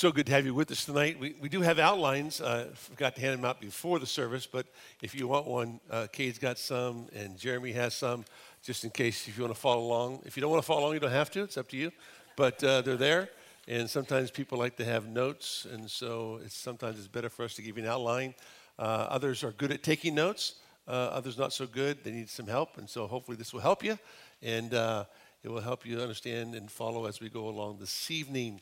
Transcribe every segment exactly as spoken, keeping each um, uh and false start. So good to have you with us tonight. We we do have outlines. I uh, forgot to hand them out before the service, but if you want one, uh, Cade's got some, and Jeremy has some, just in case if you want to follow along. If you don't want to follow along, you don't have to. It's up to you. But uh, they're there, and sometimes people like to have notes, and so it's sometimes it's better for us to give you an outline. Uh, others are good at taking notes. Uh, others not so good. They need some help, and so hopefully this will help you, and uh, it will help you understand and follow as we go along this evening.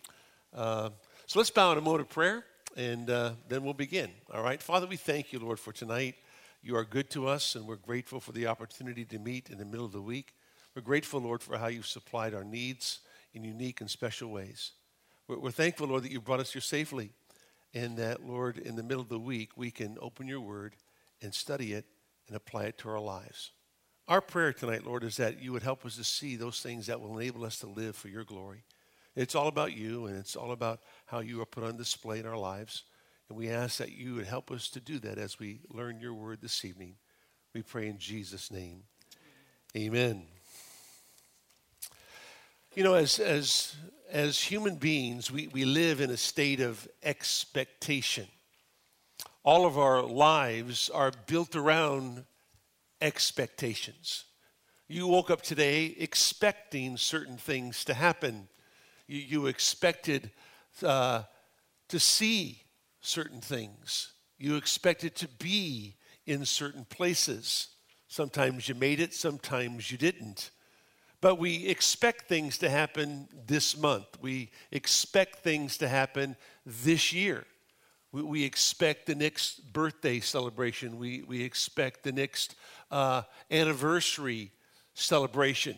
Uh, So let's bow in a moment of prayer, and uh, then we'll begin, all right? Father, we thank you, Lord, for tonight. You are good to us, and we're grateful for the opportunity to meet in the middle of the week. We're grateful, Lord, for how you've supplied our needs in unique and special ways. We're, we're thankful, Lord, that you brought us here safely, and that, Lord, in the middle of the week, we can open your word and study it and apply it to our lives. Our prayer tonight, Lord, is that you would help us to see those things that will enable us to live for your glory. It's all about you, and it's all about how you are put on display in our lives. And we ask that you would help us to do that as we learn your word this evening. We pray in Jesus' name. Amen. You know, as as as human beings, we, we live in a state of expectation. All of our lives are built around expectations. You woke up today expecting certain things to happen. You, you expected uh, to see certain things. You expected to be in certain places. Sometimes you made it, sometimes you didn't. But we expect things to happen this month. We expect things to happen this year. We, we expect the next birthday celebration. We, we expect the next uh, anniversary celebration.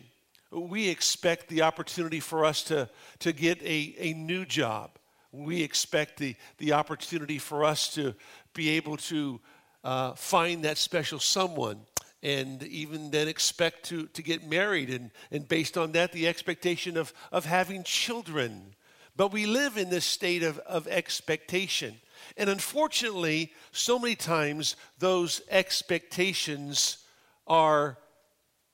We expect the opportunity for us to, to get a, a new job. We expect the, the opportunity for us to be able to uh, find that special someone, and even then expect to, to get married, and, and based on that, the expectation of, of having children. But we live in this state of, of expectation. And unfortunately, so many times those expectations are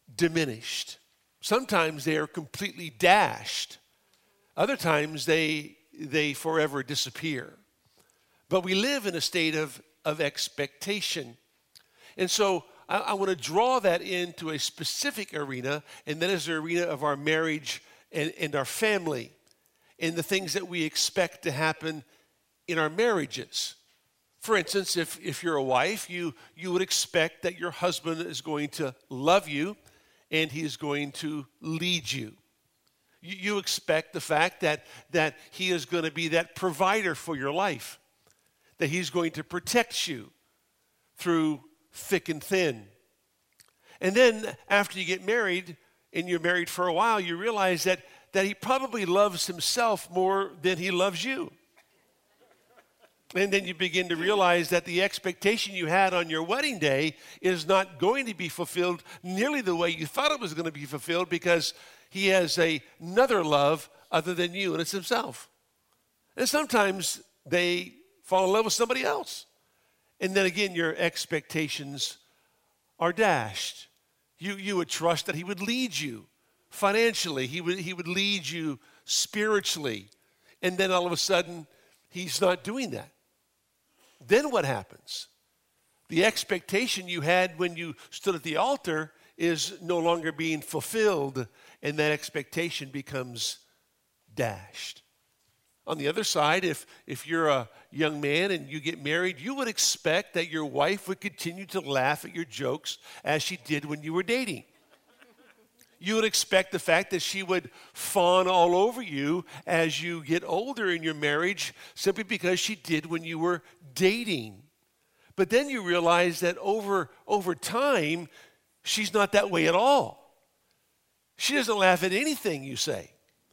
diminished. Sometimes they are completely dashed. Other times they they forever disappear. But we live in a state of, of expectation. And so I, I want to draw that into a specific arena, and that is the arena of our marriage and, and our family, and the things that we expect to happen in our marriages. For instance, if, if you're a wife, you, you would expect that your husband is going to love you, and he is going to lead you. you. You expect the fact that, that he is going to be that provider for your life, that he's going to protect you through thick and thin. And then after you get married, and you're married for a while, you realize that, that he probably loves himself more than he loves you. And then you begin to realize that the expectation you had on your wedding day is not going to be fulfilled nearly the way you thought it was going to be fulfilled, because he has a, another love other than you, and it's himself. And sometimes they fall in love with somebody else. And then again, your expectations are dashed. You, you would trust that he would lead you financially. He would, he would lead you spiritually. And then all of a sudden, he's not doing that. Then what happens? The expectation you had when you stood at the altar is no longer being fulfilled, and that expectation becomes dashed. On the other side, if, if you're a young man and you get married, you would expect that your wife would continue to laugh at your jokes as she did when you were dating. You would expect the fact that she would fawn all over you as you get older in your marriage, simply because she did when you were dating. But then you realize that over, over time, she's not that way at all. She doesn't laugh at anything you say.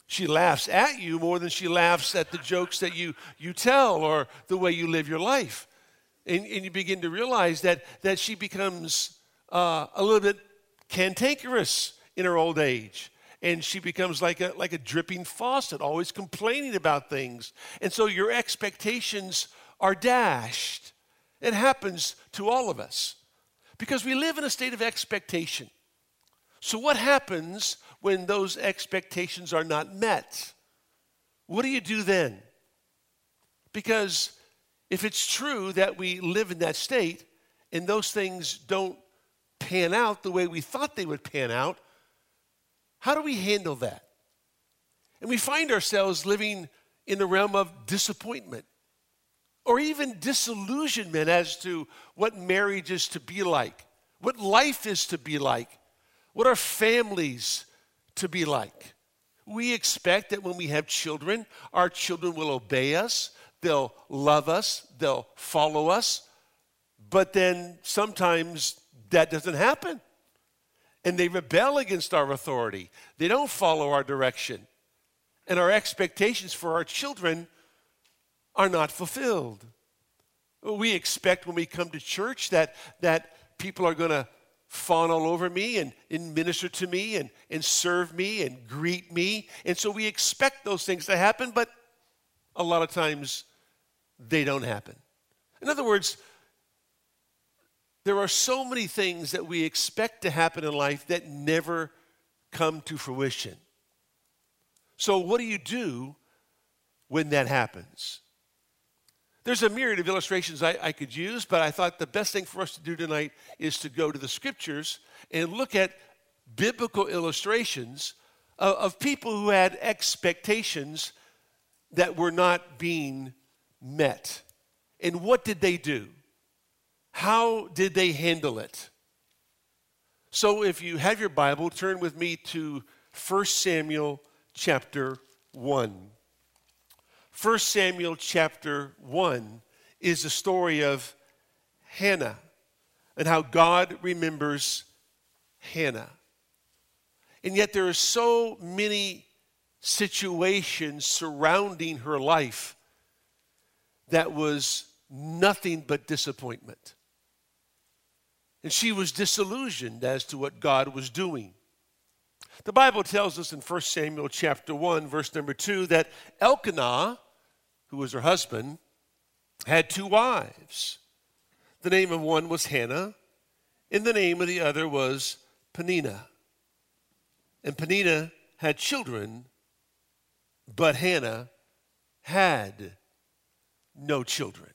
She laughs at you more than she laughs at the jokes that you, you tell, or the way you live your life. And, and you begin to realize that, that she becomes uh, a little bit cantankerous in her old age, and she becomes like a like a dripping faucet, always complaining about things. And so your expectations are dashed. It happens to all of us because we live in a state of expectation. So what happens when those expectations are not met? What do you do then? Because if it's true that we live in that state and those things don't pan out the way we thought they would pan out, how do we handle that? And we find ourselves living in the realm of disappointment or even disillusionment as to what marriage is to be like, what life is to be like, what our families to be like. We expect that when we have children, our children will obey us, they'll love us, they'll follow us, but then sometimes that doesn't happen. And they rebel against our authority. They don't follow our direction. And our expectations for our children are not fulfilled. We expect when we come to church that, that people are going to fawn all over me and, and minister to me and, and serve me and greet me. And so we expect those things to happen, but a lot of times they don't happen. In other words, there are so many things that we expect to happen in life that never come to fruition. So what do you do when that happens? There's a myriad of illustrations I, I could use, but I thought the best thing for us to do tonight is to go to the scriptures and look at biblical illustrations of, of people who had expectations that were not being met. And what did they do? How did they handle it? So if you have your Bible, turn with me to First Samuel chapter one. First Samuel chapter one is the story of Hannah and how God remembers Hannah. And yet there are so many situations surrounding her life that was nothing but disappointment. And she was disillusioned as to what God was doing. The Bible tells us in First Samuel chapter one, verse number two, that Elkanah, who was her husband, had two wives. The name of one was Hannah, and the name of the other was Peninnah. And Peninnah had children, but Hannah had no children.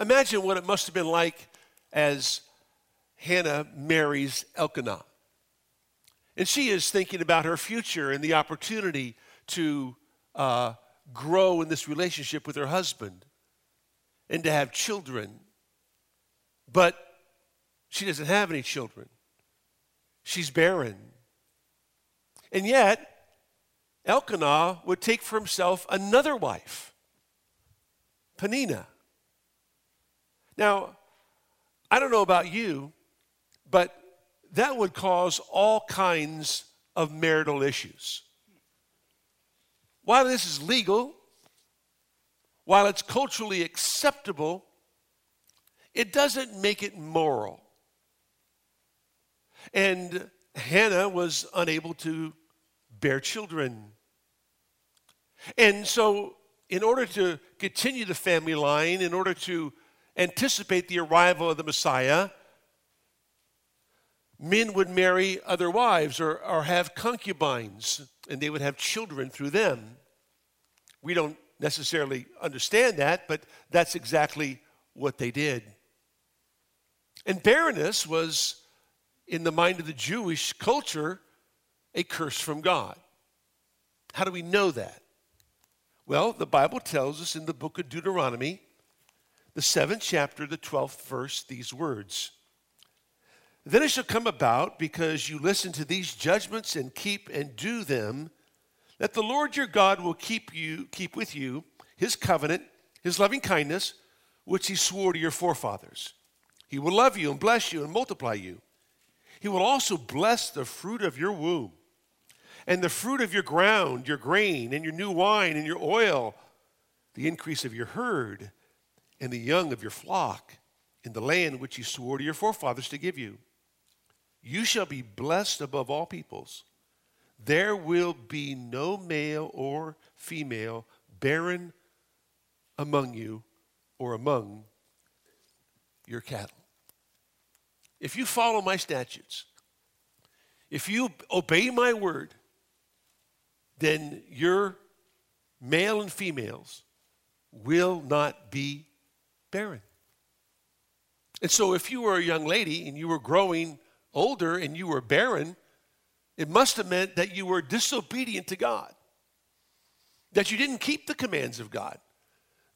Imagine what it must have been like as Hannah marries Elkanah. And she is thinking about her future and the opportunity to uh, grow in this relationship with her husband and to have children. But she doesn't have any children. She's barren. And yet, Elkanah would take for himself another wife, Peninnah. Now, I don't know about you, but that would cause all kinds of marital issues. While this is legal, while it's culturally acceptable, it doesn't make it moral. And Hannah was unable to bear children. And so, in order to continue the family line, in order to anticipate the arrival of the Messiah, men would marry other wives or, or have concubines, and they would have children through them. We don't necessarily understand that, but that's exactly what they did. And barrenness was, in the mind of the Jewish culture, a curse from God. How do we know that? Well, the Bible tells us in the book of Deuteronomy, the seventh chapter, the twelfth verse, these words. Then it shall come about, because you listen to these judgments and keep and do them, that the Lord your God will keep you, keep with you his covenant, his loving kindness, which he swore to your forefathers. He will love you and bless you and multiply you. He will also bless the fruit of your womb and the fruit of your ground, your grain and your new wine and your oil, the increase of your herd and the young of your flock in the land which he swore to your forefathers to give you. You shall be blessed above all peoples. There will be no male or female barren among you or among your cattle. If you follow my statutes, if you obey my word, then your male and females will not be barren. And so if you were a young lady and you were growing older and you were barren, it must have meant that you were disobedient to God, that you didn't keep the commands of God.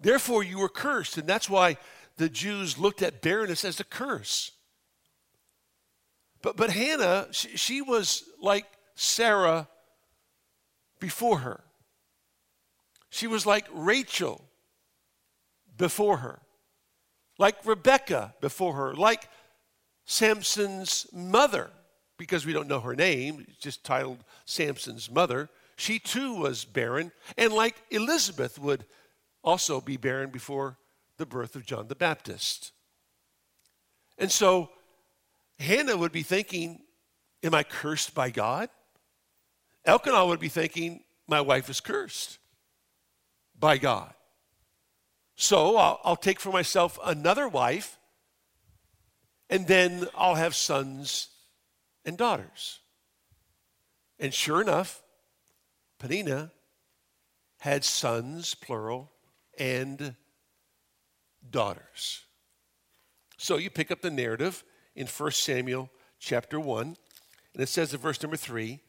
Therefore, you were cursed, and that's why the Jews looked at barrenness as a curse. But but Hannah, she, she was like Sarah before her. She was like Rachel before her, like Rebecca before her, like Samson's mother, because we don't know her name, it's just titled Samson's mother. She too was barren, and like Elizabeth would also be barren before the birth of John the Baptist. And so Hannah would be thinking, am I cursed by God? Elkanah would be thinking, my wife is cursed by God. So I'll, I'll take for myself another wife, and then I'll have sons and daughters. And sure enough, Peninnah had sons, plural, and daughters. So you pick up the narrative in First Samuel chapter one, and it says in verse number three,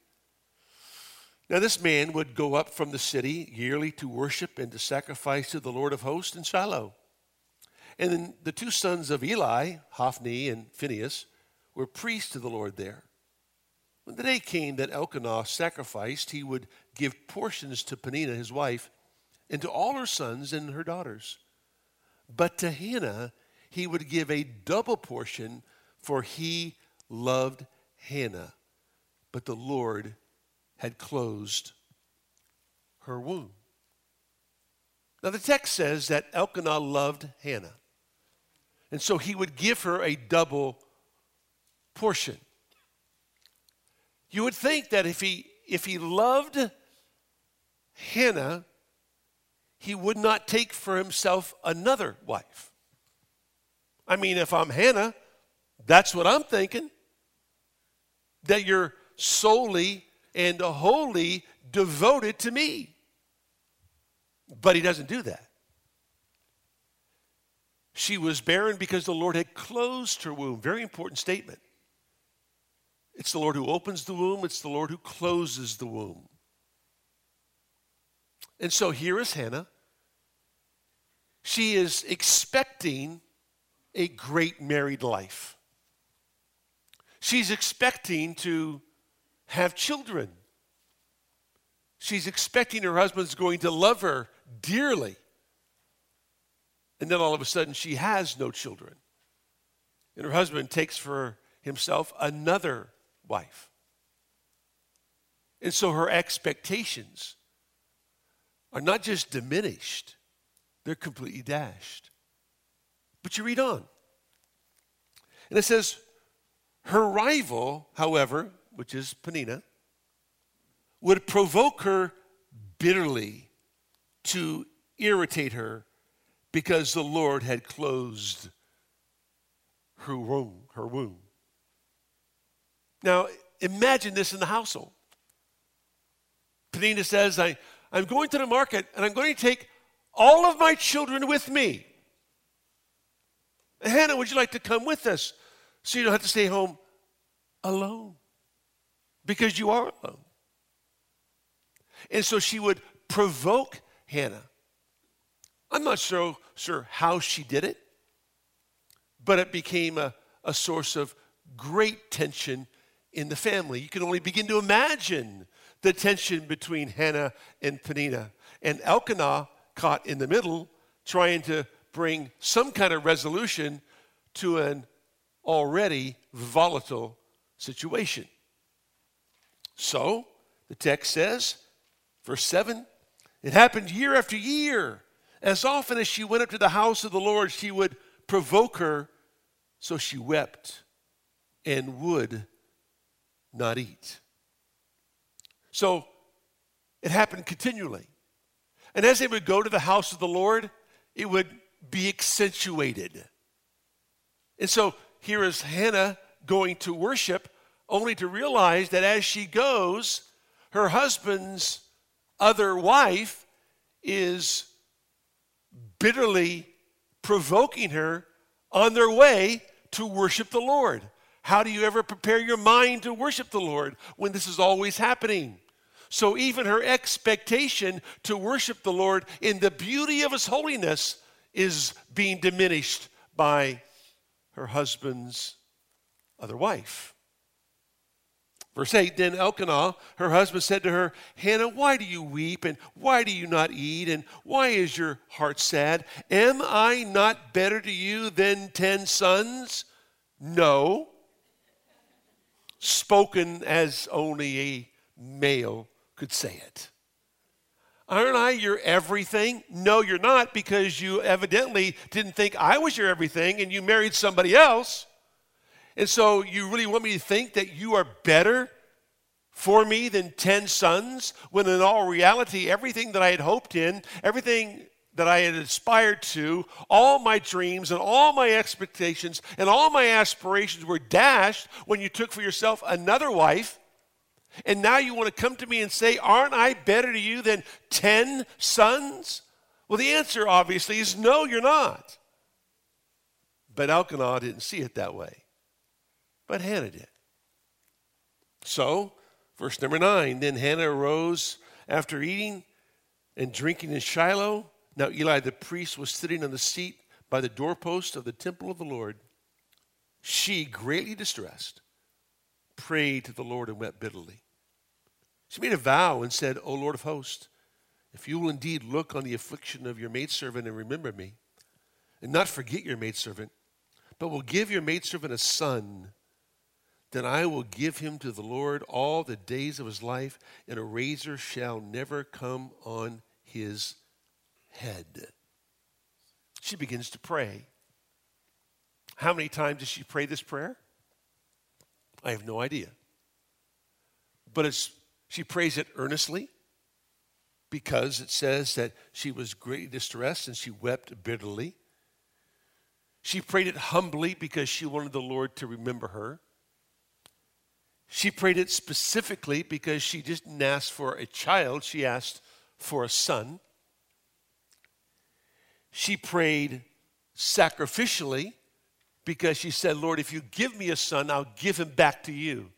now this man would go up from the city yearly to worship and to sacrifice to the Lord of hosts in Shiloh. And then the two sons of Eli, Hophni and Phinehas, were priests to the Lord there. When the day came that Elkanah sacrificed, he would give portions to Peninnah, his wife, and to all her sons and her daughters. But to Hannah he would give a double portion, for he loved Hannah. But the Lord had closed her womb. Now the text says that Elkanah loved Hannah, and so he would give her a double portion. You would think that if he if he loved Hannah, he would not take for himself another wife. I mean, if I'm Hannah, that's what I'm thinking, that you're solely and wholly devoted to me. But he doesn't do that. She was barren because the Lord had closed her womb. Very important statement. It's the Lord who opens the womb. It's the Lord who closes the womb. And so here is Hannah. She is expecting a great married life. She's expecting to have children. She's expecting her husband's going to love her dearly. And then all of a sudden she has no children. And her husband takes for himself another wife. And so her expectations are not just diminished, they're completely dashed. But you read on. And it says, her rival, however, which is Peninnah, would provoke her bitterly to irritate her because the Lord had closed her womb. Her womb. Now, imagine this in the household. Peninnah says, I, I'm going to the market and I'm going to take all of my children with me. Hannah, would you like to come with us so you don't have to stay home alone? Because you are alone. And so she would provoke Hannah. I'm not so sure how she did it, but it became a, a source of great tension in the family. You can only begin to imagine the tension between Hannah and Peninnah. And Elkanah, caught in the middle, trying to bring some kind of resolution to an already volatile situation. So, the text says, verse seven, it happened year after year. As often as she went up to the house of the Lord, she would provoke her, so she wept and would not eat. So, it happened continually. And as they would go to the house of the Lord, it would be accentuated. And so here is Hannah going to worship, only to realize that as she goes, her husband's other wife is bitterly provoking her on their way to worship the Lord. How do you ever prepare your mind to worship the Lord when this is always happening? So even her expectation to worship the Lord in the beauty of his holiness is being diminished by her husband's other wife. Verse eight, then Elkanah, her husband, said to her, Hannah, why do you weep, and why do you not eat, and why is your heart sad? Am I not better to you than ten sons? No. Spoken as only a male could say it. Aren't I your everything? No, you're not, because you evidently didn't think I was your everything, and you married somebody else. And so you really want me to think that you are better for me than ten sons, when in all reality, everything that I had hoped in, everything that I had aspired to, all my dreams and all my expectations and all my aspirations were dashed when you took for yourself another wife. And now you want to come to me and say, aren't I better to you than ten sons? Well, the answer obviously is no, you're not. But Elkanah didn't see it that way. But Hannah did. So, verse number nine, then Hannah arose after eating and drinking in Shiloh. Now Eli the priest was sitting on the seat by the doorpost of the temple of the Lord. She, greatly distressed, prayed to the Lord and wept bitterly. She made a vow and said, O Lord of hosts, if you will indeed look on the affliction of your maidservant and remember me, and not forget your maidservant, but will give your maidservant a son, then I will give him to the Lord all the days of his life, and a razor shall never come on his head. She begins to pray. How many times does she pray this prayer? I have no idea. But it's, she prays it earnestly, because it says that she was greatly distressed and she wept bitterly. She prayed it humbly because she wanted the Lord to remember her. She prayed it specifically because she didn't ask for a child. She asked for a son. She prayed sacrificially because she said, Lord, if you give me a son, I'll give him back to you,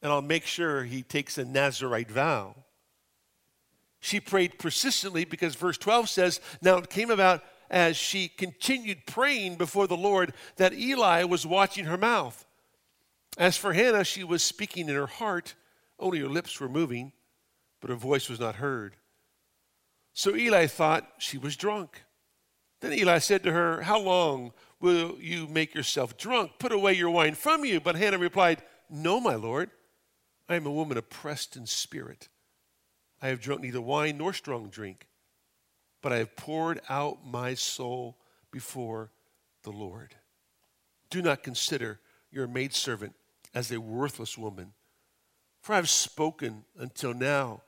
and I'll make sure he takes a Nazirite vow. She prayed persistently because verse twelve says, now it came about as she continued praying before the Lord that Eli was watching her mouth. As for Hannah, she was speaking in her heart, only her lips were moving, but her voice was not heard. So Eli thought she was drunk. Then Eli said to her, how long will you make yourself drunk? Put away your wine from you. But Hannah replied, no, my Lord, I am a woman oppressed in spirit. I have drunk neither wine nor strong drink, but I have poured out my soul before the Lord. Do not consider your maidservant as a worthless woman, for I have spoken until now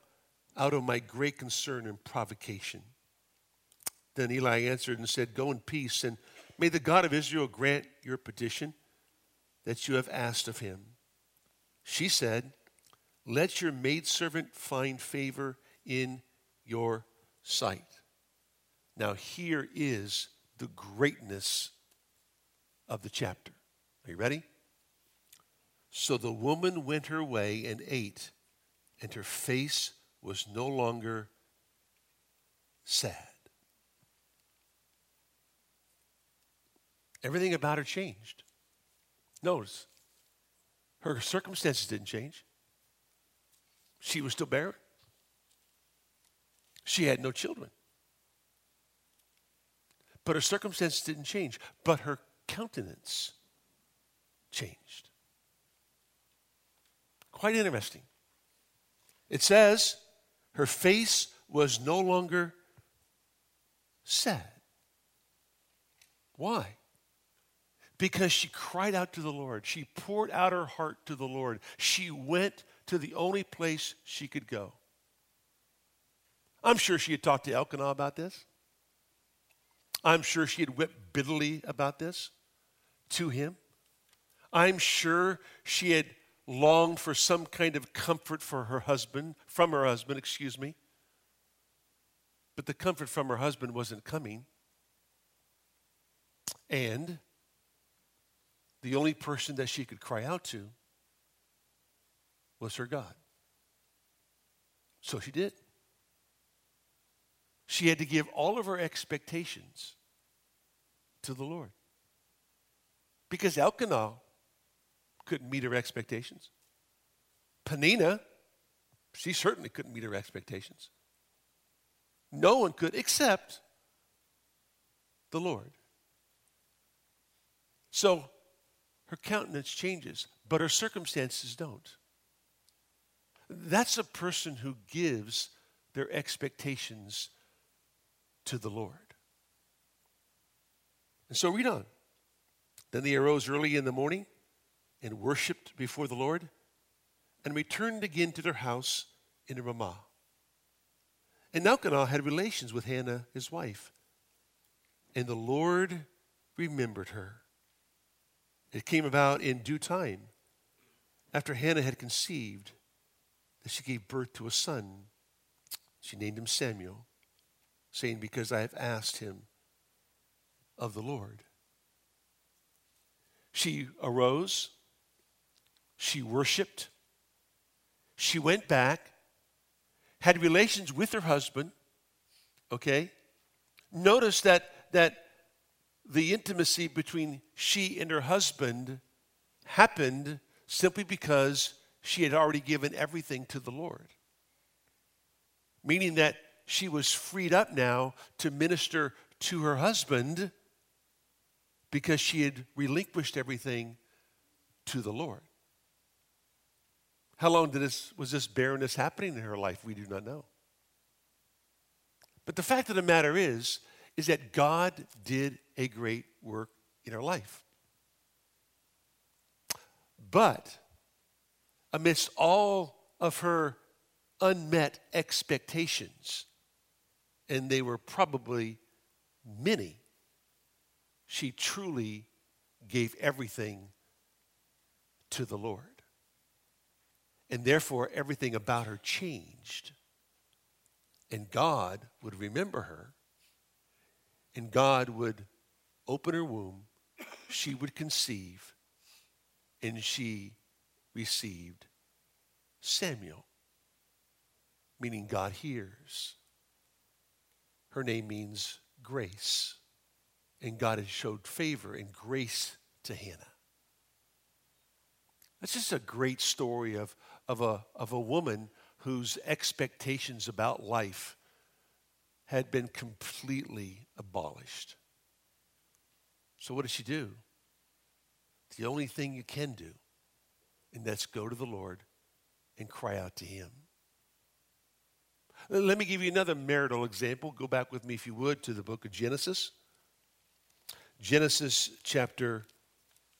out of my great concern and provocation. Then Eli answered and said, go in peace, and may the God of Israel grant your petition that you have asked of him. She said, let your maidservant find favor in your sight. Now here is the greatness of the chapter. Are you ready? So the woman went her way and ate, and her face was no longer sad. Everything about her changed. Notice, her circumstances didn't change. She was still barren. She had no children. But her circumstances didn't change, but her countenance changed. Quite interesting. It says her face was no longer sad. Why? Because she cried out to the Lord. She poured out her heart to the Lord. She went to the only place she could go. I'm sure she had talked to Elkanah about this. I'm sure she had wept bitterly about this to him. I'm sure she had longed for some kind of comfort for her husband, from her husband, excuse me. But the comfort from her husband wasn't coming. And the only person that she could cry out to was her God. So she did. She had to give all of her expectations to the Lord, because Elkanah couldn't meet her expectations. Peninnah, she certainly couldn't meet her expectations. No one could except the Lord. So her countenance changes, but her circumstances don't. That's a person who gives their expectations to the Lord. And so read on. Then they arose early in the morning and worshipped before the Lord and returned again to their house in Ramah. And Elkanah had relations with Hannah, his wife, and the Lord remembered her. It came about in due time, after Hannah had conceived, that she gave birth to a son. She named him Samuel, saying, because I have asked him of the Lord. She arose, she worshiped, she went back, had relations with her husband, okay? Notice that, that the intimacy between she and her husband happened simply because she had already given everything to the Lord, meaning that she was freed up now to minister to her husband because she had relinquished everything to the Lord. How long did this, was this barrenness happening in her life? We do not know. But the fact of the matter is, is that God did a great work in her life. But amidst all of her unmet expectations, and they were probably many, she truly gave everything to the Lord. And therefore, everything about her changed. And God would remember her. And God would open her womb. She would conceive. And she received Samuel, meaning God hears. Her name means grace. And God has showed favor and grace to Hannah. That's just a great story of, of, a, of a woman whose expectations about life had been completely abolished. So what does she do? The only thing you can do, and that's go to the Lord and cry out to Him. Let me give you another marital example. Go back with me, if you would, to the book of Genesis. Genesis chapter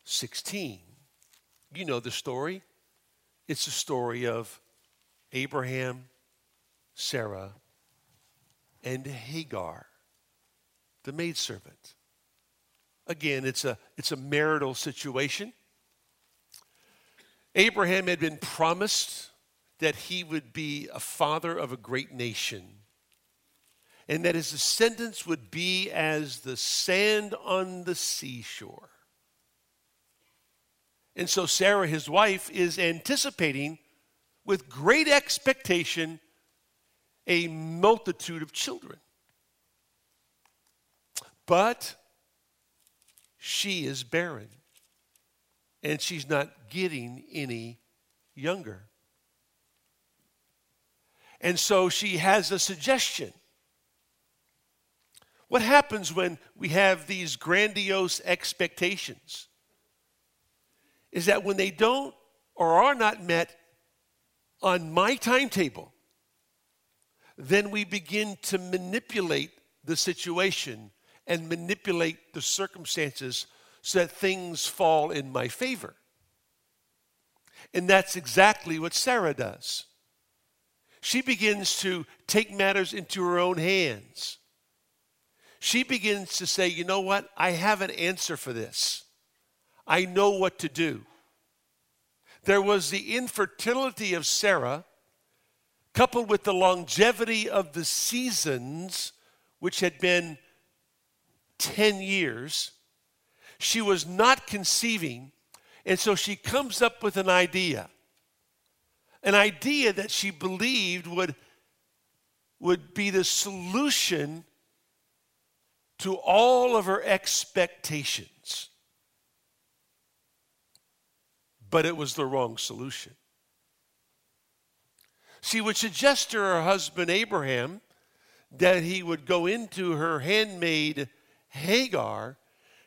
sixteen. You know the story. It's the story of Abraham, Sarah, and Hagar, the maidservant. Again, it's a, it's a marital situation. Abraham had been promised that he would be a father of a great nation, and that his descendants would be as the sand on the seashore. And so Sarah, his wife, is anticipating with great expectation a multitude of children. But she is barren, and she's not getting any younger. And so she has a suggestion. What happens when we have these grandiose expectations is that when they don't or are not met on my timetable, then we begin to manipulate the situation and manipulate the circumstances so that things fall in my favor. And that's exactly what Sarah does. She begins to take matters into her own hands. She begins to say, you know what? I have an answer for this. I know what to do. There was the infertility of Sarah, coupled with the longevity of the seasons, which had been ten years, She was not conceiving, and so she comes up with an idea. An idea that she believed would, would be the solution to all of her expectations. But it was the wrong solution. She would suggest to her husband Abraham that he would go into her handmaid Hagar,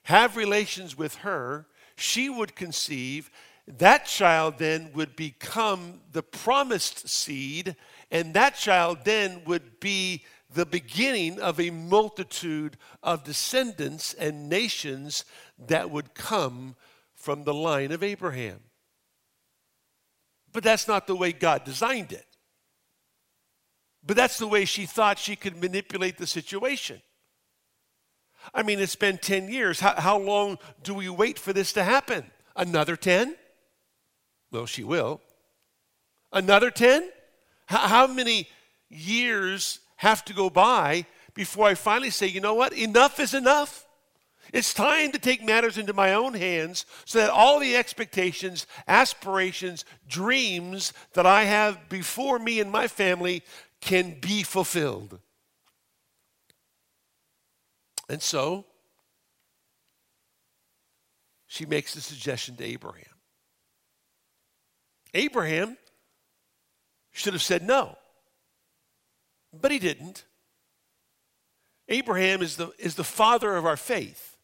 have relations with her, she would conceive, that child then would become the promised seed, and that child then would be the beginning of a multitude of descendants and nations that would come from the line of Abraham. But that's not the way God designed it. But that's the way she thought she could manipulate the situation. I mean, it's been ten years. How, how long do we wait for this to happen? Another ten? Well, she will. Another ten? H- how many years have to go by before I finally say, you know what? Enough is enough. It's time to take matters into my own hands so that all the expectations, aspirations, dreams that I have before me and my family can be fulfilled. And so, she makes the suggestion to Abraham. Abraham should have said no, but he didn't. Abraham is the, is the father of our faith.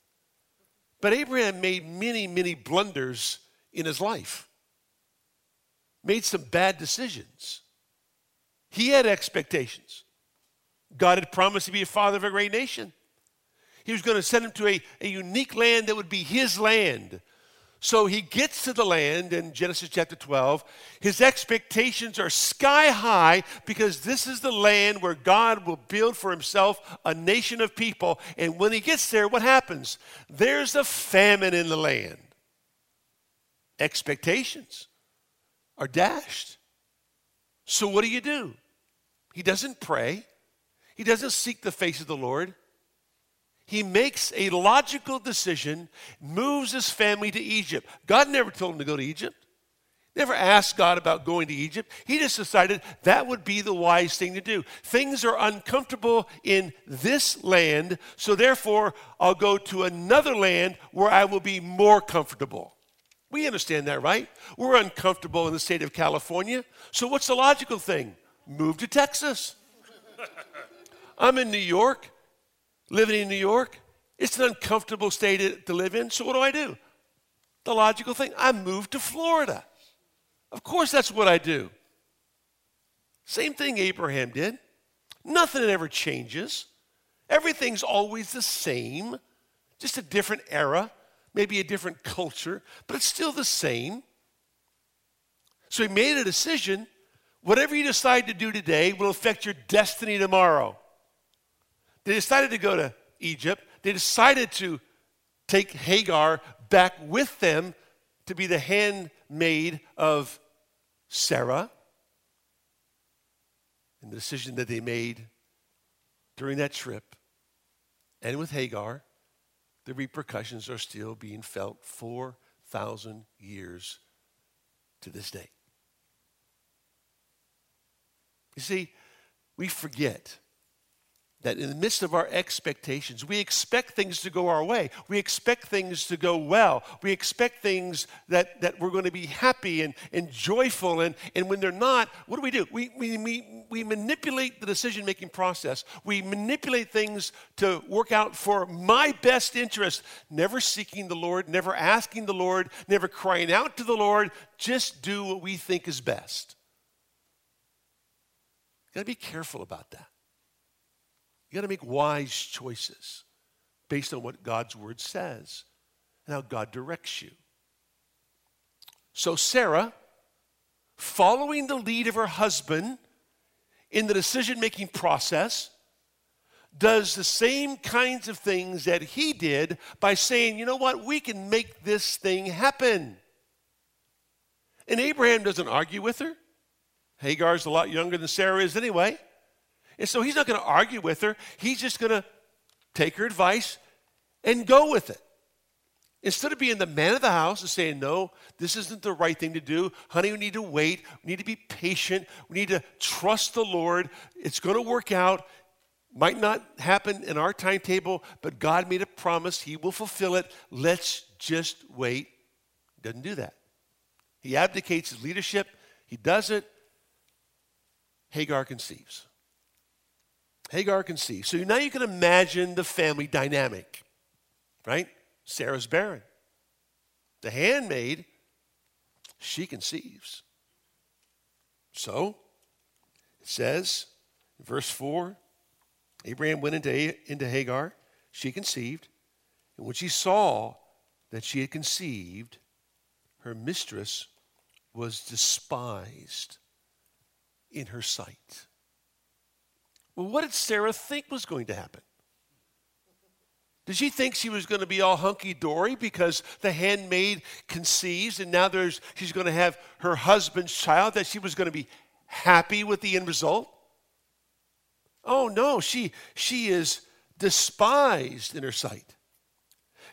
But Abraham made many, many blunders in his life, made some bad decisions. He had expectations. God had promised to be a father of a great nation. He was going to send him to a, a unique land that would be his land. So he gets to the land in Genesis chapter twelve. His expectations are sky high because this is the land where God will build for himself a nation of people. And when he gets there, what happens? There's a famine in the land. Expectations are dashed. So what do you do? He doesn't pray. He doesn't seek the face of the Lord. He makes a logical decision, moves his family to Egypt. God never told him to go to Egypt. Never asked God about going to Egypt. He just decided that would be the wise thing to do. Things are uncomfortable in this land, so therefore I'll go to another land where I will be more comfortable. We understand that, right? We're uncomfortable in the state of California, so what's the logical thing? Move to Texas. I'm in New York. Living in New York, it's an uncomfortable state to live in, so what do I do? The logical thing, I move to Florida. Of course that's what I do. Same thing Abraham did. Nothing ever changes. Everything's always the same, just a different era, maybe a different culture, but it's still the same. So he made a decision. Whatever you decide to do today will affect your destiny tomorrow. They decided to go to Egypt. They decided to take Hagar back with them to be the handmaid of Sarah. And the decision that they made during that trip and with Hagar, the repercussions are still being felt four thousand years to this day. You see, we forget that in the midst of our expectations, we expect things to go our way. We expect things to go well. We expect things that, that we're going to be happy and, and joyful. And, and when they're not, what do we do? We, we, we, we manipulate the decision-making process. We manipulate things to work out for my best interest, never seeking the Lord, never asking the Lord, never crying out to the Lord. Just do what we think is best. Got to be careful about that. You got to make wise choices based on what God's word says and how God directs you. So Sarah, following the lead of her husband in the decision-making process, does the same kinds of things that he did by saying, you know what, we can make this thing happen. And Abraham doesn't argue with her. Hagar's a lot younger than Sarah is anyway. And so he's not going to argue with her. He's just going to take her advice and go with it. Instead of being the man of the house and saying, no, this isn't the right thing to do. Honey, we need to wait. We need to be patient. We need to trust the Lord. It's going to work out. Might not happen in our timetable, but God made a promise. He will fulfill it. Let's just wait. He doesn't do that. He abdicates his leadership. He does it. Hagar conceives. Hagar conceives. So now you can imagine the family dynamic, right? Sarah's barren. The handmaid, she conceives. So it says, in verse four, Abraham went into, into Hagar. She conceived. And when she saw that she had conceived, her mistress was despised in her sight. Well, what did Sarah think was going to happen? Did she think she was going to be all hunky-dory because the handmaid conceives and now there's she's going to have her husband's child, that she was going to be happy with the end result? Oh, no, she, she is despised in her sight.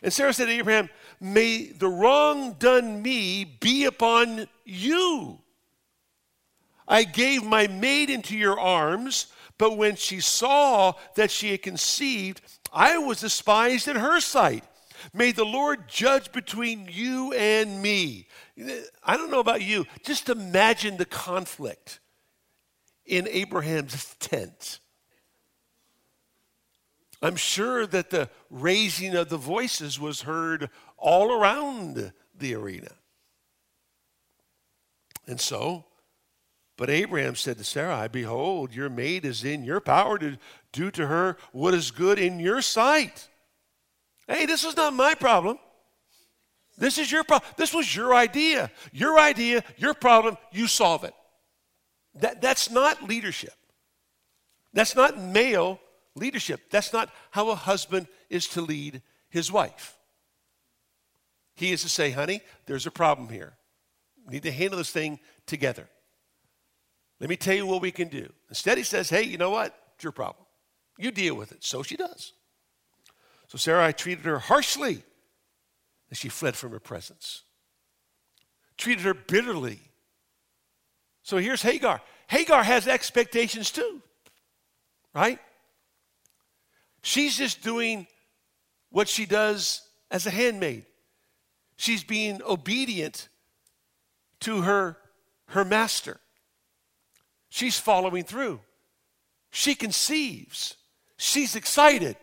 And Sarah said to Abraham, may the wrong done me be upon you. I gave my maid into your arms, but when she saw that she had conceived, I was despised in her sight. May the Lord judge between you and me. I don't know about you. Just imagine the conflict in Abraham's tent. I'm sure that the raising of the voices was heard all around the arena. And so, but Abraham said to Sarai, behold, your maid is in your power to do to her what is good in your sight. Hey, this was not my problem. This is your problem. This was your idea. Your idea, your problem, you solve it. That, that's not leadership. That's not male leadership. That's not how a husband is to lead his wife. He is to say, honey, there's a problem here. We need to handle this thing together. Let me tell you what we can do. Instead, he says, hey, you know what? It's your problem. You deal with it. So she does. So Sarai treated her harshly, and she fled from her presence. Treated her bitterly. So here's Hagar. Hagar has expectations too, right? She's just doing what she does as a handmaid. She's being obedient to her, her master. She's following through. She conceives. She's excited.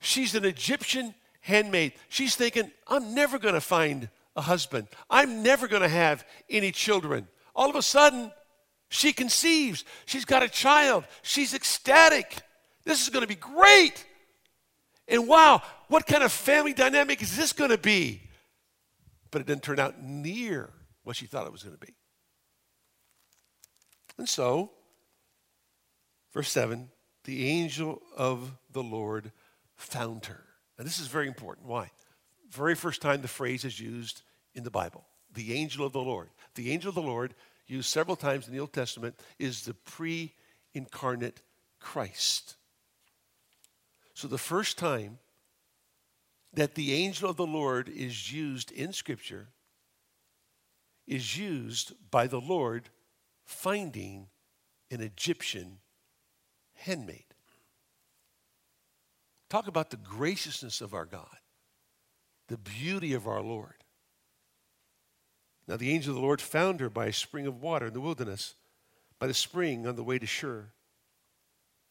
She's an Egyptian handmaid. She's thinking, I'm never going to find a husband. I'm never going to have any children. All of a sudden, she conceives. She's got a child. She's ecstatic. This is going to be great. And wow, what kind of family dynamic is this going to be? But it didn't turn out near what she thought it was going to be. And so, verse seven, the angel of the Lord found her. Now, this is very important. Why? Very first time the phrase is used in the Bible, the angel of the Lord. The angel of the Lord, used several times in the Old Testament, is the pre-incarnate Christ. So the first time that the angel of the Lord is used in Scripture is used by the Lord finding an Egyptian handmaid. Talk about the graciousness of our God, the beauty of our Lord. Now the angel of the Lord found her by a spring of water in the wilderness, by the spring on the way to Shur.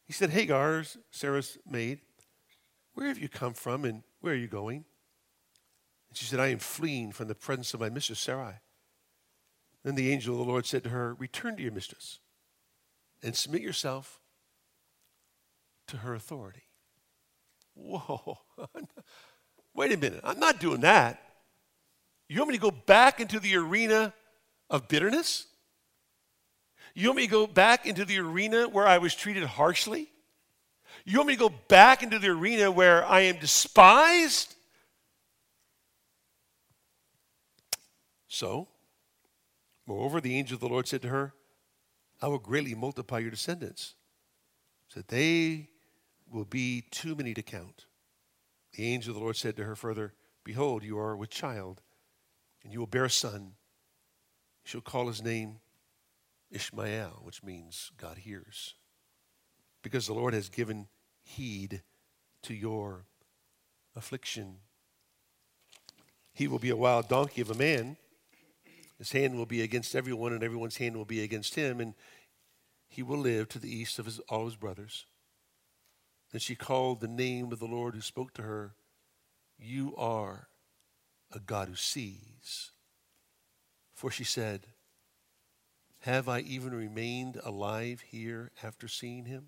He said, Hagar, Sarah's maid, where have you come from and where are you going? And she said, I am fleeing from the presence of my mistress Sarai. Then the angel of the Lord said to her, return to your mistress and submit yourself to her authority. Whoa. Wait a minute. I'm not doing that. You want me to go back into the arena of bitterness? You want me to go back into the arena where I was treated harshly? You want me to go back into the arena where I am despised? So, moreover, the angel of the Lord said to her, I will greatly multiply your descendants, so that they will be too many to count. The angel of the Lord said to her further, Behold, you are with child, and you will bear a son. You shall call his name Ishmael, which means God hears, because the Lord has given heed to your affliction. He will be a wild donkey of a man. His hand will be against everyone, and everyone's hand will be against him, and he will live to the east of his, all his brothers. Then she called the name of the Lord who spoke to her. You are a God who sees. For she said, have I even remained alive here after seeing him?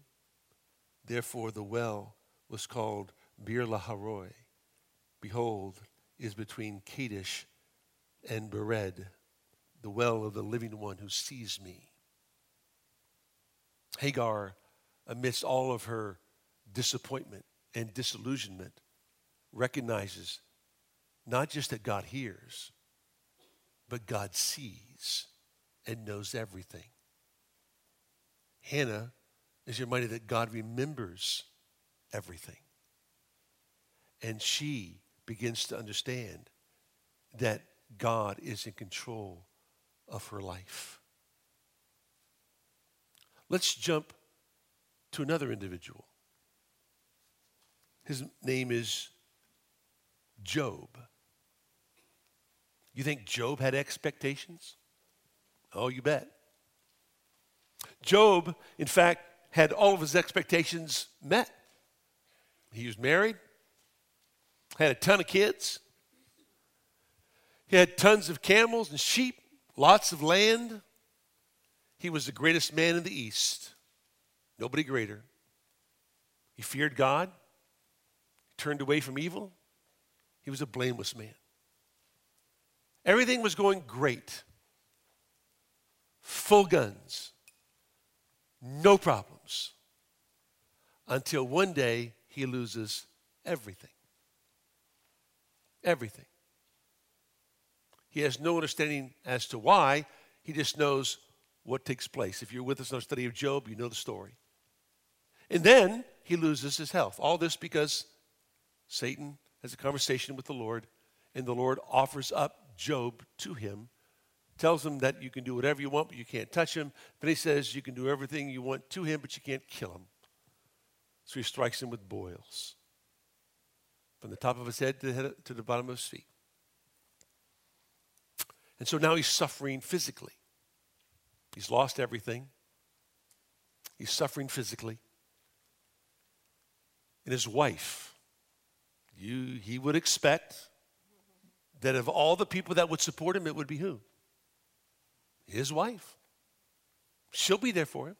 Therefore the well was called Bir Laharoi. Behold, is between Kadesh and Bered, the well of the living one who sees me. Hagar, amidst all of her disappointment and disillusionment, recognizes not just that God hears, but God sees and knows everything. Hannah is reminded that God remembers everything. And she begins to understand that God is in control of her life. Let's jump to another individual. His name is Job. You think Job had expectations? Oh, you bet. Job, in fact, had all of his expectations met. He was married, had a ton of kids. He had tons of camels and sheep, lots of land. He was the greatest man in the East. Nobody greater. He feared God. He turned away from evil. He was a blameless man. Everything was going great. Full guns. No problems. Until one day he loses everything. Everything. He has no understanding as to why. He just knows what takes place. If you're with us in our study of Job, you know the story. And then he loses his health. All this because Satan has a conversation with the Lord, and the Lord offers up Job to him, tells him that you can do whatever you want, but you can't touch him. Then he says you can do everything you want to him, but you can't kill him. So he strikes him with boils. From the top of his head to the, head, to the bottom of his feet. And so now he's suffering physically. He's lost everything. He's suffering physically. And his wife, you, he would expect that of all the people that would support him, it would be who? His wife. She'll be there for him.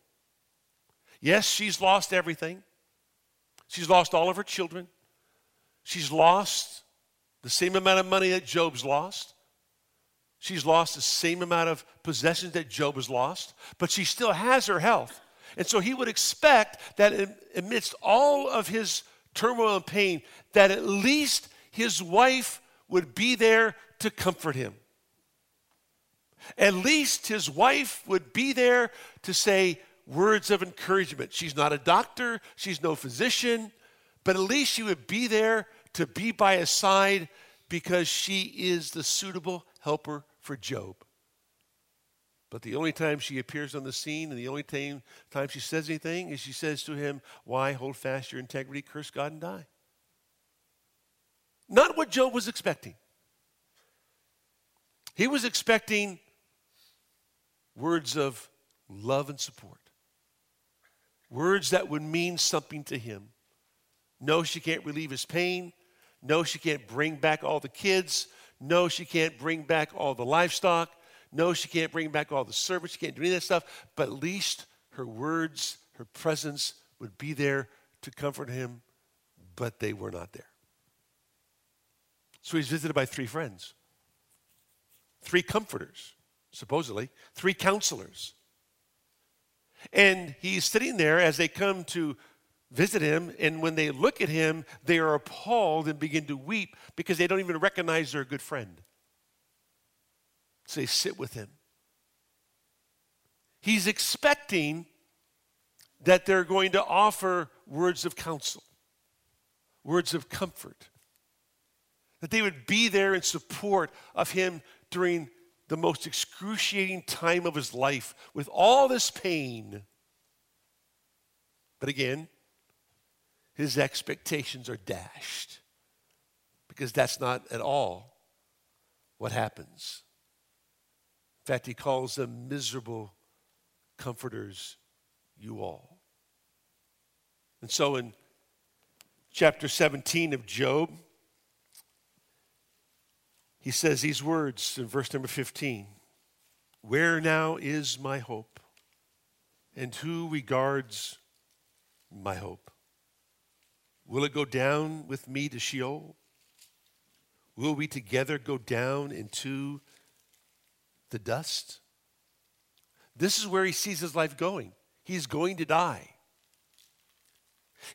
Yes, she's lost everything. She's lost all of her children. She's lost the same amount of money that Job's lost. She's lost the same amount of possessions that Job has lost, but she still has her health. And so he would expect that amidst all of his turmoil and pain, that at least his wife would be there to comfort him. At least his wife would be there to say words of encouragement. She's not a doctor. She's no physician. But at least she would be there to be by his side because she is the suitable helper for Job. But the only time she appears on the scene and the only time, time she says anything is she says to him, why hold fast your integrity, curse God and die? Not what Job was expecting. He was expecting words of love and support. Words that would mean something to him. No, she can't relieve his pain. No, she can't bring back all the kids. No, she can't bring back all the livestock. No, she can't bring back all the servants. She can't do any of that stuff. But at least her words, her presence would be there to comfort him. But they were not there. So he's visited by three friends. Three comforters, supposedly. Three counselors. And he's sitting there as they come to visit him, and when they look at him, they are appalled and begin to weep because they don't even recognize their good friend. So they sit with him. He's expecting that they're going to offer words of counsel, words of comfort, that they would be there in support of him during the most excruciating time of his life with all this pain. But again, his expectations are dashed because that's not at all what happens. In fact, he calls them miserable comforters, you all. And so in chapter seventeen of Job, he says these words in verse number fifteen, "Where now is my hope, and who regards my hope? Will it go down with me to Sheol? Will we together go down into the dust?" This is where he sees his life going. He's going to die.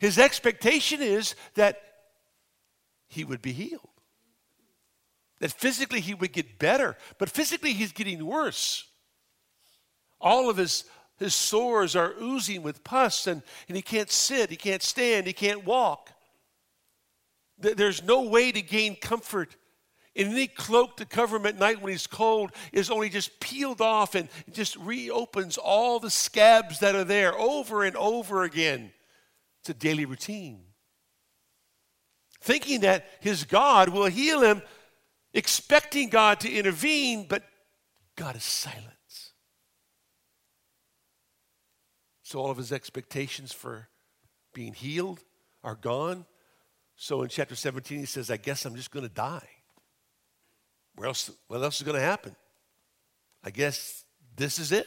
His expectation is that he would be healed, that physically he would get better, but physically he's getting worse. All of his, his sores are oozing with pus, and, and he can't sit, he can't stand, he can't walk. There's no way to gain comfort. And any cloak to cover him at night when he's cold is only just peeled off and just reopens all the scabs that are there over and over again. It's a daily routine. Thinking that his God will heal him, expecting God to intervene, but God is silent. So all of his expectations for being healed are gone. So in chapter seventeen, he says, I guess I'm just going to die. Where else, what else is going to happen? I guess this is it.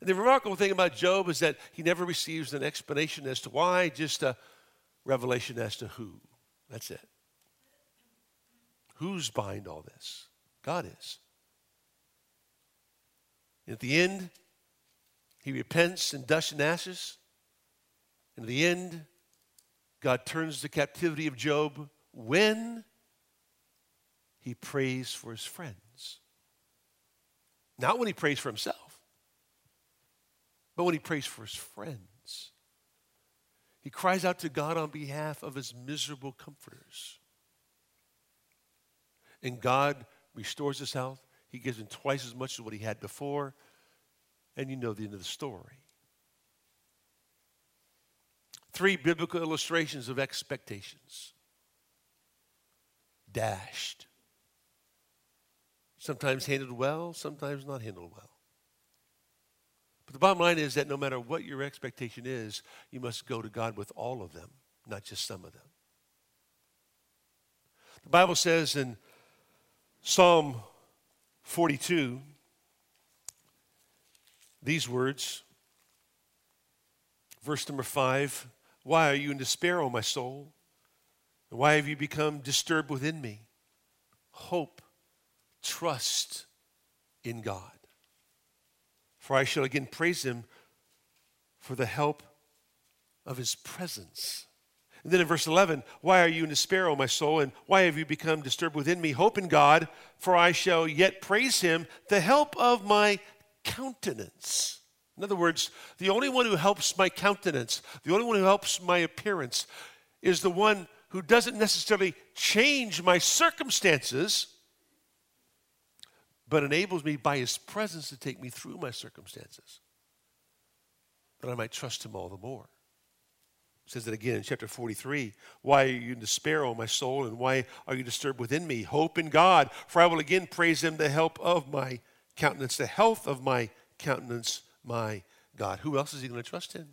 And the remarkable thing about Job is that he never receives an explanation as to why, just a revelation as to who. That's it. Who's behind all this? God is. And at the end, he repents in dust and ashes. And at the end, God turns the captivity of Job when he prays for his friends. Not when he prays for himself, but when he prays for his friends. He cries out to God on behalf of his miserable comforters. And God restores his health. He gives him twice as much as what he had before. And you know the end of the story. Three biblical illustrations of expectations. Dashed. Sometimes handled well, sometimes not handled well. But the bottom line is that no matter what your expectation is, you must go to God with all of them, not just some of them. The Bible says in Psalm forty-two, these words, verse number five, "Why are you in despair, O my soul? And why have you become disturbed within me? Hope, trust in God. For I shall again praise him for the help of his presence." And then in verse eleven, "Why are you in despair, O my soul? And why have you become disturbed within me? Hope in God, for I shall yet praise him, the help of my countenance." In other words, the only one who helps my countenance, the only one who helps my appearance, is the one who doesn't necessarily change my circumstances, but enables me by his presence to take me through my circumstances, that I might trust him all the more. It says it again in chapter forty-three, "Why are you in despair, O my soul, and why are you disturbed within me? Hope in God, for I will again praise him, the help of my countenance, the health of my countenance, my God." Who else is he going to trust in?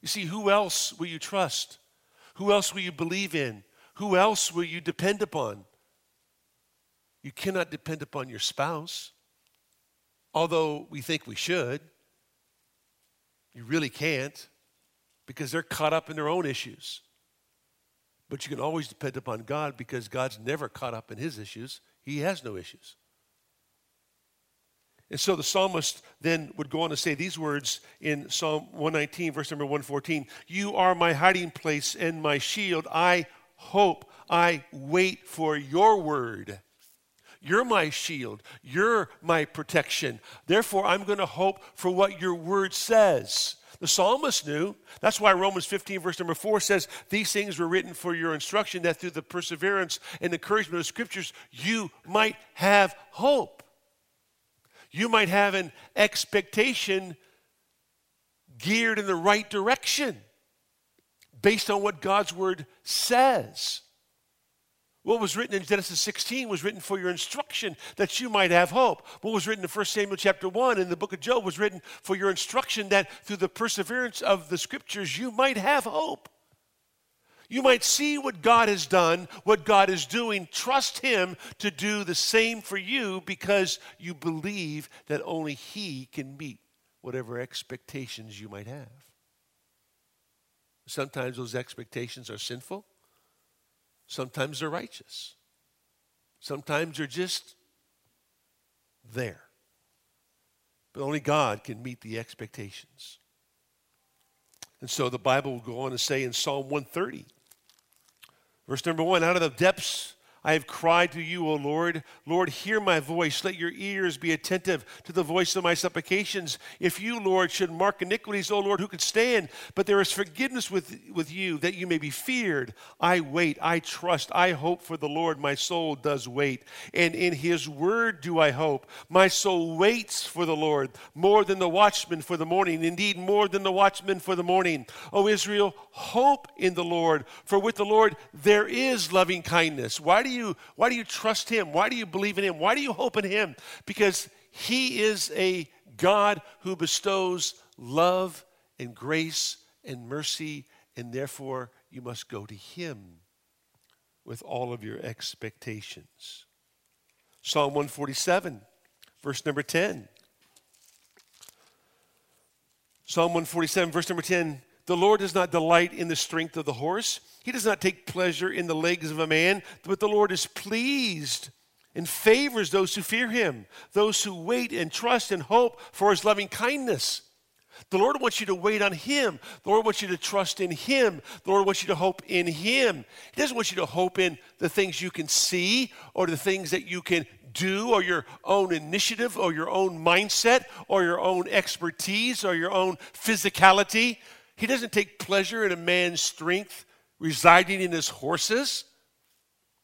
You see, who else will you trust? Who else will you believe in? Who else will you depend upon? You cannot depend upon your spouse, although we think we should. You really can't, because they're caught up in their own issues. But you can always depend upon God, because God's never caught up in his issues. He has no issues. And so the psalmist then would go on to say these words in Psalm one nineteen, verse number one fourteen, "You are my hiding place and my shield. I hope, I wait for your word. You're my shield. You're my protection. Therefore, I'm going to hope for what your word says. The psalmist knew. That's why Romans fifteen, verse number four says, these things were written for your instruction, that through the perseverance and encouragement of scriptures, you might have hope. You might have an expectation geared in the right direction based on what God's word says. What was written in Genesis sixteen was written for your instruction, that you might have hope. What was written in First Samuel chapter one in the book of Job was written for your instruction, that through the perseverance of the scriptures, you might have hope. You might see what God has done, what God is doing, trust him to do the same for you, because you believe that only he can meet whatever expectations you might have. Sometimes those expectations are sinful. Sometimes they're righteous. Sometimes they're just there. But only God can meet the expectations. And so the Bible will go on to say in Psalm one thirty, verse number one, out of the depths I have cried to you, O Lord. Lord, hear my voice. Let your ears be attentive to the voice of my supplications. If you, Lord, should mark iniquities, O Lord, who could stand? But there is forgiveness with, with you, that you may be feared. I wait, I trust, I hope for the Lord. My soul does wait, and in his word do I hope. My soul waits for the Lord, more than the watchman for the morning. Indeed, more than the watchman for the morning. O Israel, hope in the Lord, for with the Lord there is loving kindness. Why do you You, why do you trust him? Why do you believe in him? Why do you hope in him? Because he is a God who bestows love and grace and mercy, and therefore you must go to him with all of your expectations. Psalm one forty-seven, verse number ten. Psalm one forty-seven, verse number ten. The Lord does not delight in the strength of the horse. He does not take pleasure in the legs of a man, but the Lord is pleased and favors those who fear him, those who wait and trust and hope for his loving kindness. The Lord wants you to wait on him. The Lord wants you to trust in him. The Lord wants you to hope in him. He doesn't want you to hope in the things you can see or the things that you can do or your own initiative or your own mindset or your own expertise or your own physicality. He doesn't take pleasure in a man's strength residing in his horses.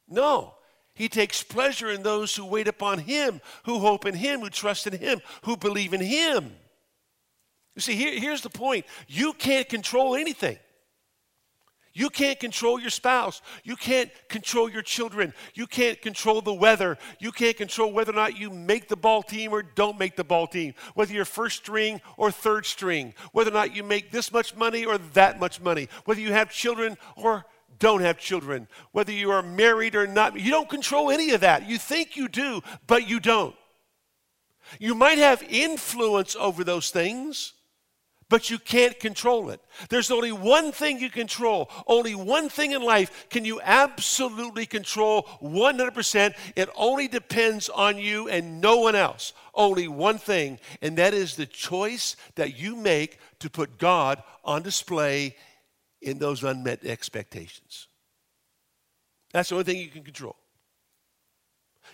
No, he takes pleasure in those who wait upon him, who hope in him, who trust in him, who believe in him. You see, here, here's the point. You can't control anything. You can't control your spouse. You can't control your children. You can't control the weather. You can't control whether or not you make the ball team or don't make the ball team, whether you're first string or third string, whether or not you make this much money or that much money, whether you have children or don't have children, whether you are married or not. You don't control any of that. You think you do, but you don't. You might have influence over those things, but you can't control it. There's only one thing you control. Only one thing in life can you absolutely control one hundred percent. It only depends on you and no one else. Only one thing, and that is the choice that you make to put God on display in those unmet expectations. That's the only thing you can control.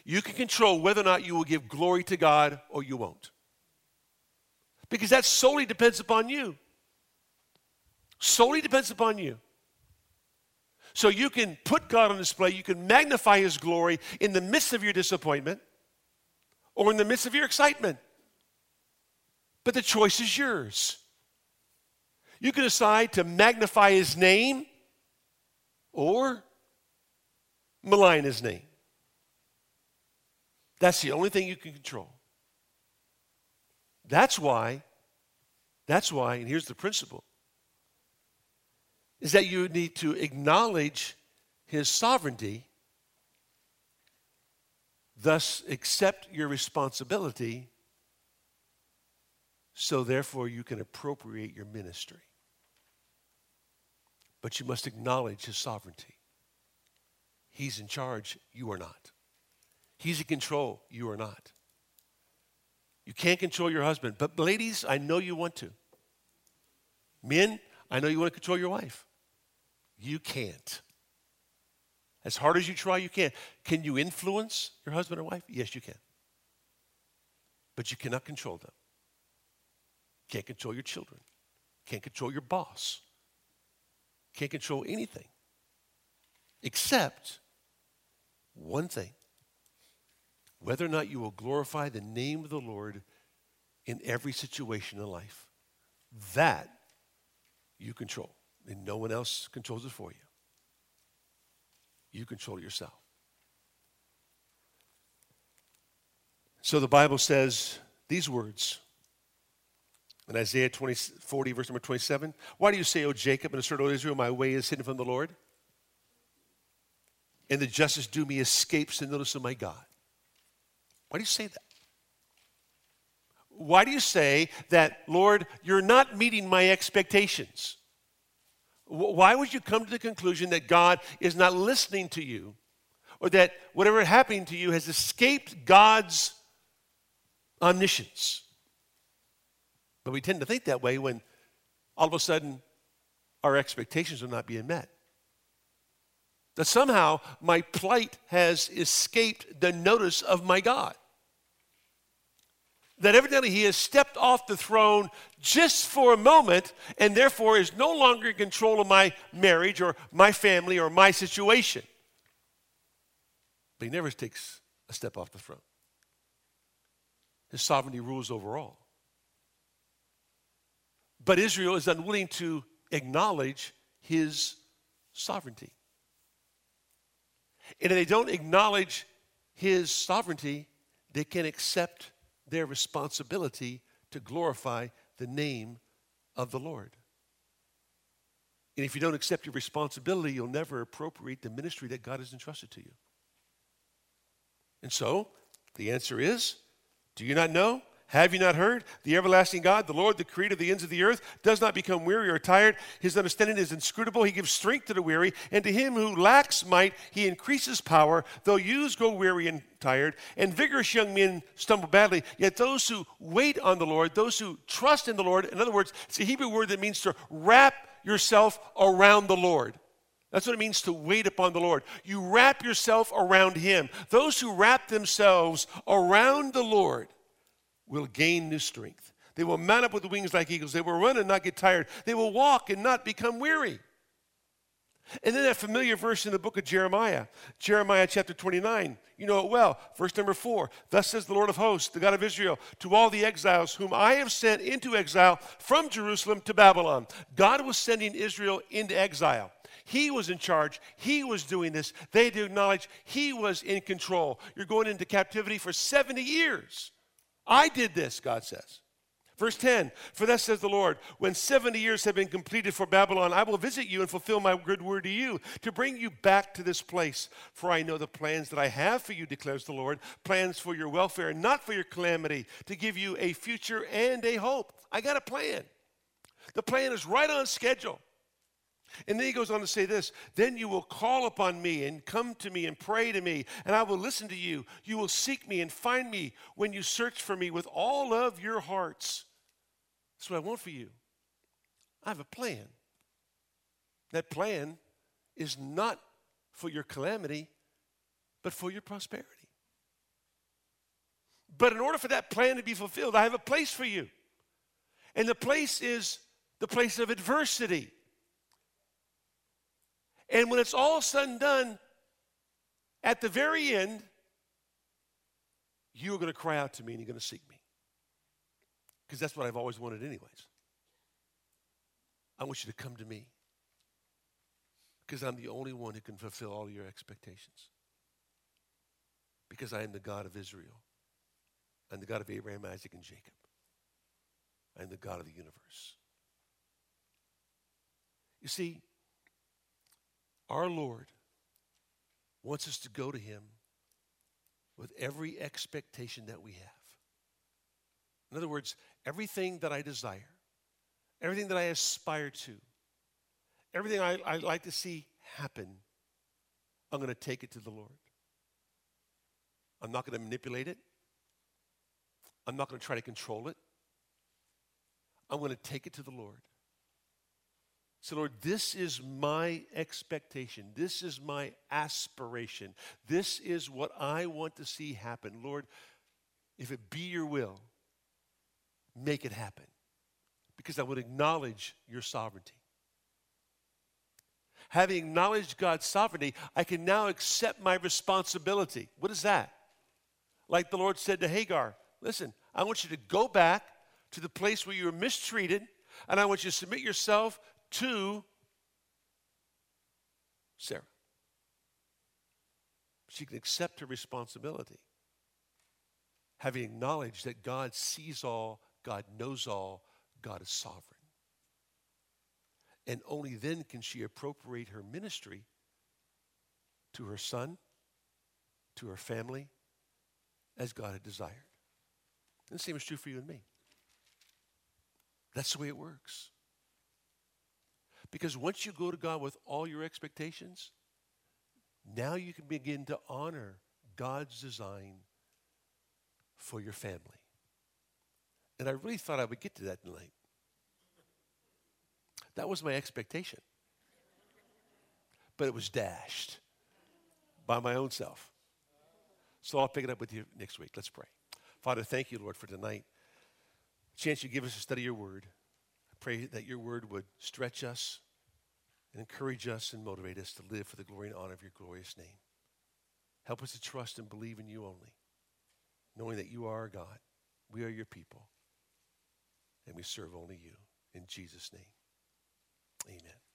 You can control whether or not you will give glory to God or you won't, because that solely depends upon you. Solely depends upon you. So you can put God on display, you can magnify his glory in the midst of your disappointment or in the midst of your excitement. But the choice is yours. You can decide to magnify his name or malign his name. That's the only thing you can control. That's why, that's why, and here's the principle, is that you need to acknowledge his sovereignty, thus accept your responsibility, so therefore you can appropriate your ministry. But you must acknowledge his sovereignty. He's in charge, you are not. He's in control, you are not. You can't control your husband. But ladies, I know you want to. Men, I know you want to control your wife. You can't. As hard as you try, you can't. Can you influence your husband or wife? Yes, you can. But you cannot control them. You can't control your children. Can't control your boss. Can't control anything except one thing, whether or not you will glorify the name of the Lord in every situation in life. That you control, and no one else controls it for you. You control it yourself. So the Bible says these words in Isaiah twenty, forty, verse number twenty-seven. Why do you say, O Jacob, and assert, O Israel, my way is hidden from the Lord? And the justice due me escapes the notice of my God. Why do you say that? Why do you say that, Lord, you're not meeting my expectations? Why would you come to the conclusion that God is not listening to you, or that whatever happened to you has escaped God's omniscience? But we tend to think that way when all of a sudden our expectations are not being met. That somehow my plight has escaped the notice of my God. That evidently he has stepped off the throne just for a moment and therefore is no longer in control of my marriage or my family or my situation. But he never takes a step off the throne. His sovereignty rules over all. But Israel is unwilling to acknowledge his sovereignty. And if they don't acknowledge his sovereignty, they can accept their responsibility to glorify the name of the Lord. And if you don't accept your responsibility, you'll never appropriate the ministry that God has entrusted to you. And so, the answer is, do you not know? Have you not heard? The everlasting God, the Lord, the creator of the ends of the earth, does not become weary or tired. His understanding is inscrutable. He gives strength to the weary, and to him who lacks might, he increases power. Though youths go weary and tired, and vigorous young men stumble badly, yet those who wait on the Lord, those who trust in the Lord, in other words, it's a Hebrew word that means to wrap yourself around the Lord. That's what it means to wait upon the Lord. You wrap yourself around him. Those who wrap themselves around the Lord will gain new strength. They will mount up with wings like eagles. They will run and not get tired. They will walk and not become weary. And then that familiar verse in the book of Jeremiah, Jeremiah chapter twenty-nine, you know it well, verse number four. Thus says the Lord of hosts, the God of Israel, to all the exiles whom I have sent into exile from Jerusalem to Babylon. God was sending Israel into exile. He was in charge. He was doing this. They had to acknowledge he was in control. You're going into captivity for seventy years. I did this, God says. Verse ten, for thus says the Lord, when seventy years have been completed for Babylon, I will visit you and fulfill my good word to you, to bring you back to this place. For I know the plans that I have for you, declares the Lord, plans for your welfare and not for your calamity, to give you a future and a hope. I got a plan. The plan is right on schedule. And then he goes on to say this, then you will call upon me and come to me and pray to me, and I will listen to you. You will seek me and find me when you search for me with all of your hearts. That's what I want for you. I have a plan. That plan is not for your calamity, but for your prosperity. But in order for that plan to be fulfilled, I have a place for you. And the place is the place of adversity. And when it's all said and done, at the very end, you are going to cry out to me and you're going to seek me. Because that's what I've always wanted anyways. I want you to come to me. Because I'm the only one who can fulfill all your expectations. Because I am the God of Israel. I'm the God of Abraham, Isaac, and Jacob. I'm the God of the universe. You see, our Lord wants us to go to him with every expectation that we have. In other words, everything that I desire, everything that I aspire to, everything I, I like to see happen, I'm going to take it to the Lord. I'm not going to manipulate it. I'm not going to try to control it. I'm going to take it to the Lord. So, Lord, this is my expectation. This is my aspiration. This is what I want to see happen. Lord, if it be your will, make it happen. because I would acknowledge your sovereignty. Having acknowledged God's sovereignty, I can now accept my responsibility. What is that? Like the Lord said to Hagar, listen, I want you to go back to the place where you were mistreated, and I want you to submit yourself to Sarah. She can accept her responsibility. Having acknowledged that God sees all, God knows all, God is sovereign. And only then can she appropriate her ministry to her son, to her family, as God had desired. And the same is true for you and me. That's the way it works. Because once you go to God with all your expectations, now you can begin to honor God's design for your family. And I really thought I would get to that tonight. That was my expectation. But it was dashed by my own self. So I'll pick it up with you next week. Let's pray. Father, thank you, Lord, for tonight. The chance you give us to study your word. I pray that your word would stretch us and encourage us and motivate us to live for the glory and honor of your glorious name. Help us to trust and believe in you only, knowing that you are our God. We are your people, and we serve only you. In Jesus' name, amen.